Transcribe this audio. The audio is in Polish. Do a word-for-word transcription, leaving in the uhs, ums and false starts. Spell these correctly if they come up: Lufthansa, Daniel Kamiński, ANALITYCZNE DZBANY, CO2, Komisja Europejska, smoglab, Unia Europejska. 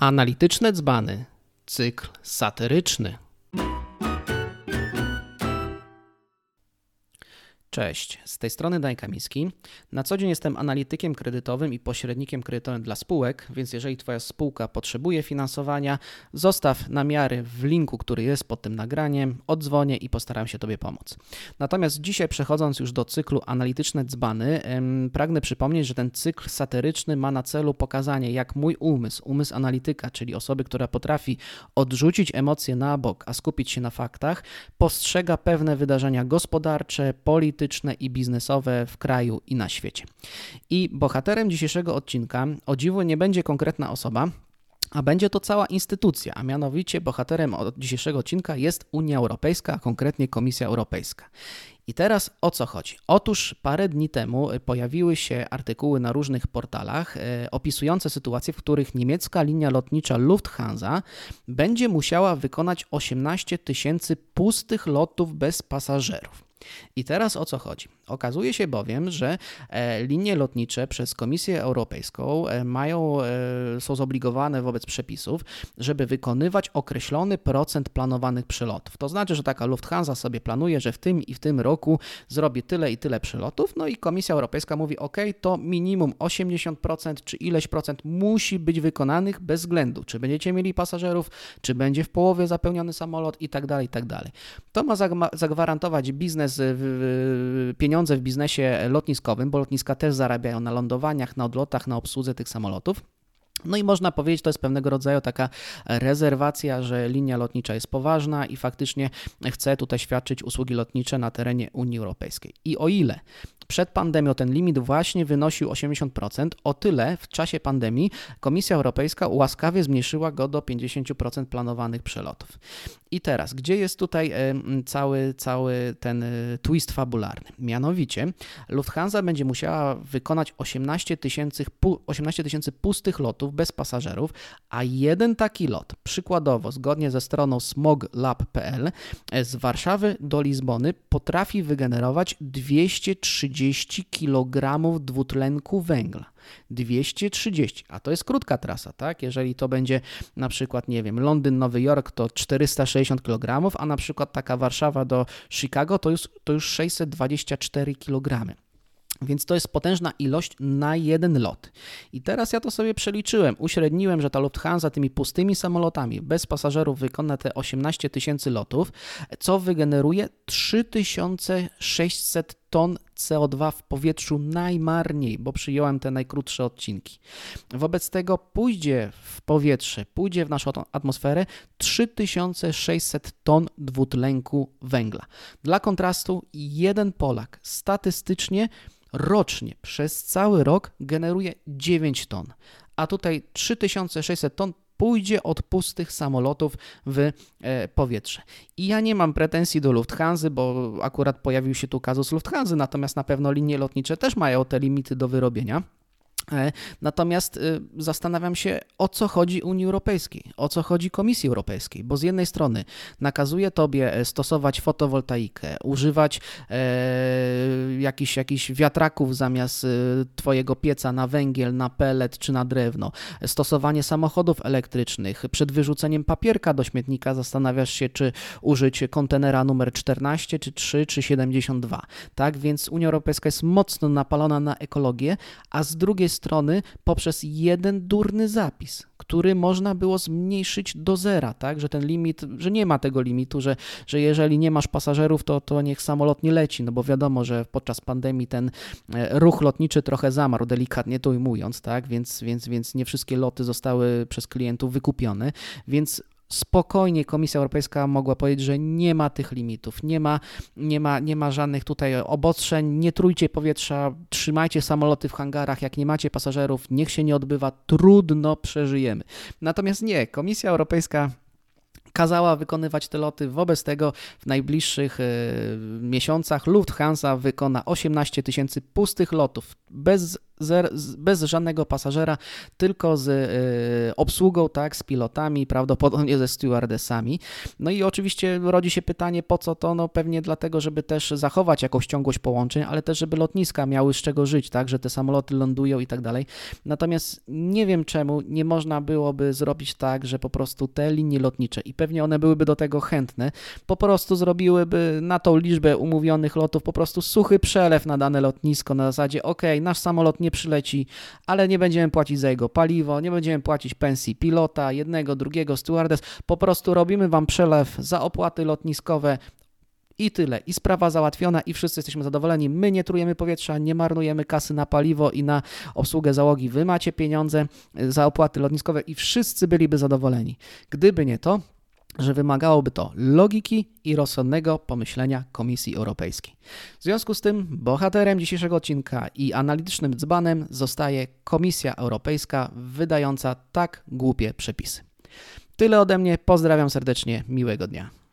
Analityczne dzbany. Cykl satyryczny. Cześć, z tej strony Daniel Kamiński. Na co dzień jestem analitykiem kredytowym i pośrednikiem kredytowym dla spółek, więc jeżeli Twoja spółka potrzebuje finansowania, zostaw namiary w linku, który jest pod tym nagraniem, oddzwonię i postaram się Tobie pomóc. Natomiast dzisiaj, przechodząc już do cyklu Analityczne dzbany, em, pragnę przypomnieć, że ten cykl satyryczny ma na celu pokazanie, jak mój umysł, umysł analityka, czyli osoby, która potrafi odrzucić emocje na bok, a skupić się na faktach, postrzega pewne wydarzenia gospodarcze, polityczne, i biznesowe w kraju i na świecie. I bohaterem dzisiejszego odcinka, o dziwo, nie będzie konkretna osoba, a będzie to cała instytucja, a mianowicie bohaterem dzisiejszego odcinka jest Unia Europejska, a konkretnie Komisja Europejska. I teraz o co chodzi? Otóż parę dni temu pojawiły się artykuły na różnych portalach opisujące sytuacje, w których niemiecka linia lotnicza Lufthansa będzie musiała wykonać osiemnaście tysięcy pustych lotów bez pasażerów. I teraz o co chodzi? Okazuje się bowiem, że linie lotnicze przez Komisję Europejską mają, są zobligowane wobec przepisów, żeby wykonywać określony procent planowanych przelotów. To znaczy, że taka Lufthansa sobie planuje, że w tym i w tym roku zrobi tyle i tyle przelotów, no i Komisja Europejska mówi, ok, to minimum osiemdziesiąt procent czy ileś procent musi być wykonanych bez względu, czy będziecie mieli pasażerów, czy będzie w połowie zapełniony samolot i tak dalej, i tak dalej. To ma zagwarantować biznes, pieniądze w biznesie lotniskowym, bo lotniska też zarabiają na lądowaniach, na odlotach, na obsłudze tych samolotów. No i można powiedzieć, to jest pewnego rodzaju taka rezerwacja, że linia lotnicza jest poważna i faktycznie chce tutaj świadczyć usługi lotnicze na terenie Unii Europejskiej. I o ile przed pandemią ten limit właśnie wynosił osiemdziesiąt procent, o tyle w czasie pandemii Komisja Europejska łaskawie zmniejszyła go do pięćdziesiąt procent planowanych przelotów. I teraz, gdzie jest tutaj cały, cały ten twist fabularny? Mianowicie Lufthansa będzie musiała wykonać osiemnaście tysięcy pustych lotów bez pasażerów, a jeden taki lot, przykładowo zgodnie ze stroną smoglab kropka p l, z Warszawy do Lizbony potrafi wygenerować dwieście trzydzieści kilogramów dwutlenku węgla. dwieście trzydzieści, a to jest krótka trasa, tak? Jeżeli to będzie na przykład, nie wiem, Londyn, Nowy Jork, to czterysta sześćdziesiąt kilogramów, a na przykład taka Warszawa do Chicago to już, to już sześćset dwadzieścia cztery kilogramy. Więc to jest potężna ilość na jeden lot. I teraz ja to sobie przeliczyłem, uśredniłem, że ta Lufthansa tymi pustymi samolotami bez pasażerów wykona te osiemnaście tysięcy lotów, co wygeneruje trzy tysiące sześćset ton C O dwa w powietrzu najmarniej, bo przyjąłem te najkrótsze odcinki. Wobec tego pójdzie w powietrze, pójdzie w naszą atmosferę trzy tysiące sześćset ton dwutlenku węgla. Dla kontrastu jeden Polak statystycznie rocznie przez cały rok generuje dziewięć ton, a tutaj trzy tysiące sześćset ton pójdzie od pustych samolotów w powietrze. I ja nie mam pretensji do Lufthansy, bo akurat pojawił się tu kazus Lufthansy, natomiast na pewno linie lotnicze też mają te limity do wyrobienia. Natomiast zastanawiam się, o co chodzi Unii Europejskiej, o co chodzi Komisji Europejskiej, bo z jednej strony nakazuje Tobie stosować fotowoltaikę, używać e, jakichś, jakichś wiatraków zamiast Twojego pieca na węgiel, na pelet czy na drewno, stosowanie samochodów elektrycznych, przed wyrzuceniem papierka do śmietnika zastanawiasz się, czy użyć kontenera numer czternaście, czy trzy, czy siedemdziesiąt dwa, tak, więc Unia Europejska jest mocno napalona na ekologię, a z drugiej strony strony poprzez jeden durny zapis, który można było zmniejszyć do zera, tak, że ten limit, że nie ma tego limitu, że, że jeżeli nie masz pasażerów, to, to niech samolot nie leci, no bo wiadomo, że podczas pandemii ten ruch lotniczy trochę zamarł, delikatnie to ujmując, tak, więc, więc, więc nie wszystkie loty zostały przez klientów wykupione, więc spokojnie Komisja Europejska mogła powiedzieć, że nie ma tych limitów, nie ma, nie ma, nie ma żadnych tutaj obostrzeń, nie trójcie powietrza, trzymajcie samoloty w hangarach, jak nie macie pasażerów, niech się nie odbywa, trudno przeżyjemy. Natomiast nie, Komisja Europejska kazała wykonywać te loty, wobec tego w najbliższych y, miesiącach Lufthansa wykona osiemnaście tysięcy pustych lotów bez zer, bez żadnego pasażera, tylko z y, obsługą, tak, z pilotami, prawdopodobnie ze stewardessami. No i oczywiście rodzi się pytanie, po co to? No pewnie dlatego, żeby też zachować jakąś ciągłość połączeń, ale też żeby lotniska miały z czego żyć, tak, że te samoloty lądują i tak dalej. Natomiast nie wiem czemu nie można byłoby zrobić tak, że po prostu te linie lotnicze, i pewnie one byłyby do tego chętne, po prostu zrobiłyby na tą liczbę umówionych lotów po prostu suchy przelew na dane lotnisko, na zasadzie ok, nasz samolot nie przyleci, ale nie będziemy płacić za jego paliwo, nie będziemy płacić pensji pilota, jednego, drugiego, stewardess, po prostu robimy wam przelew za opłaty lotniskowe i tyle. I sprawa załatwiona i wszyscy jesteśmy zadowoleni. My nie trujemy powietrza, nie marnujemy kasy na paliwo i na obsługę załogi. Wy macie pieniądze za opłaty lotniskowe i wszyscy byliby zadowoleni. Gdyby nie to, że wymagałoby to logiki i rozsądnego pomyślenia Komisji Europejskiej. W związku z tym bohaterem dzisiejszego odcinka i analitycznym dzbanem zostaje Komisja Europejska wydająca tak głupie przepisy. Tyle ode mnie, pozdrawiam serdecznie, miłego dnia.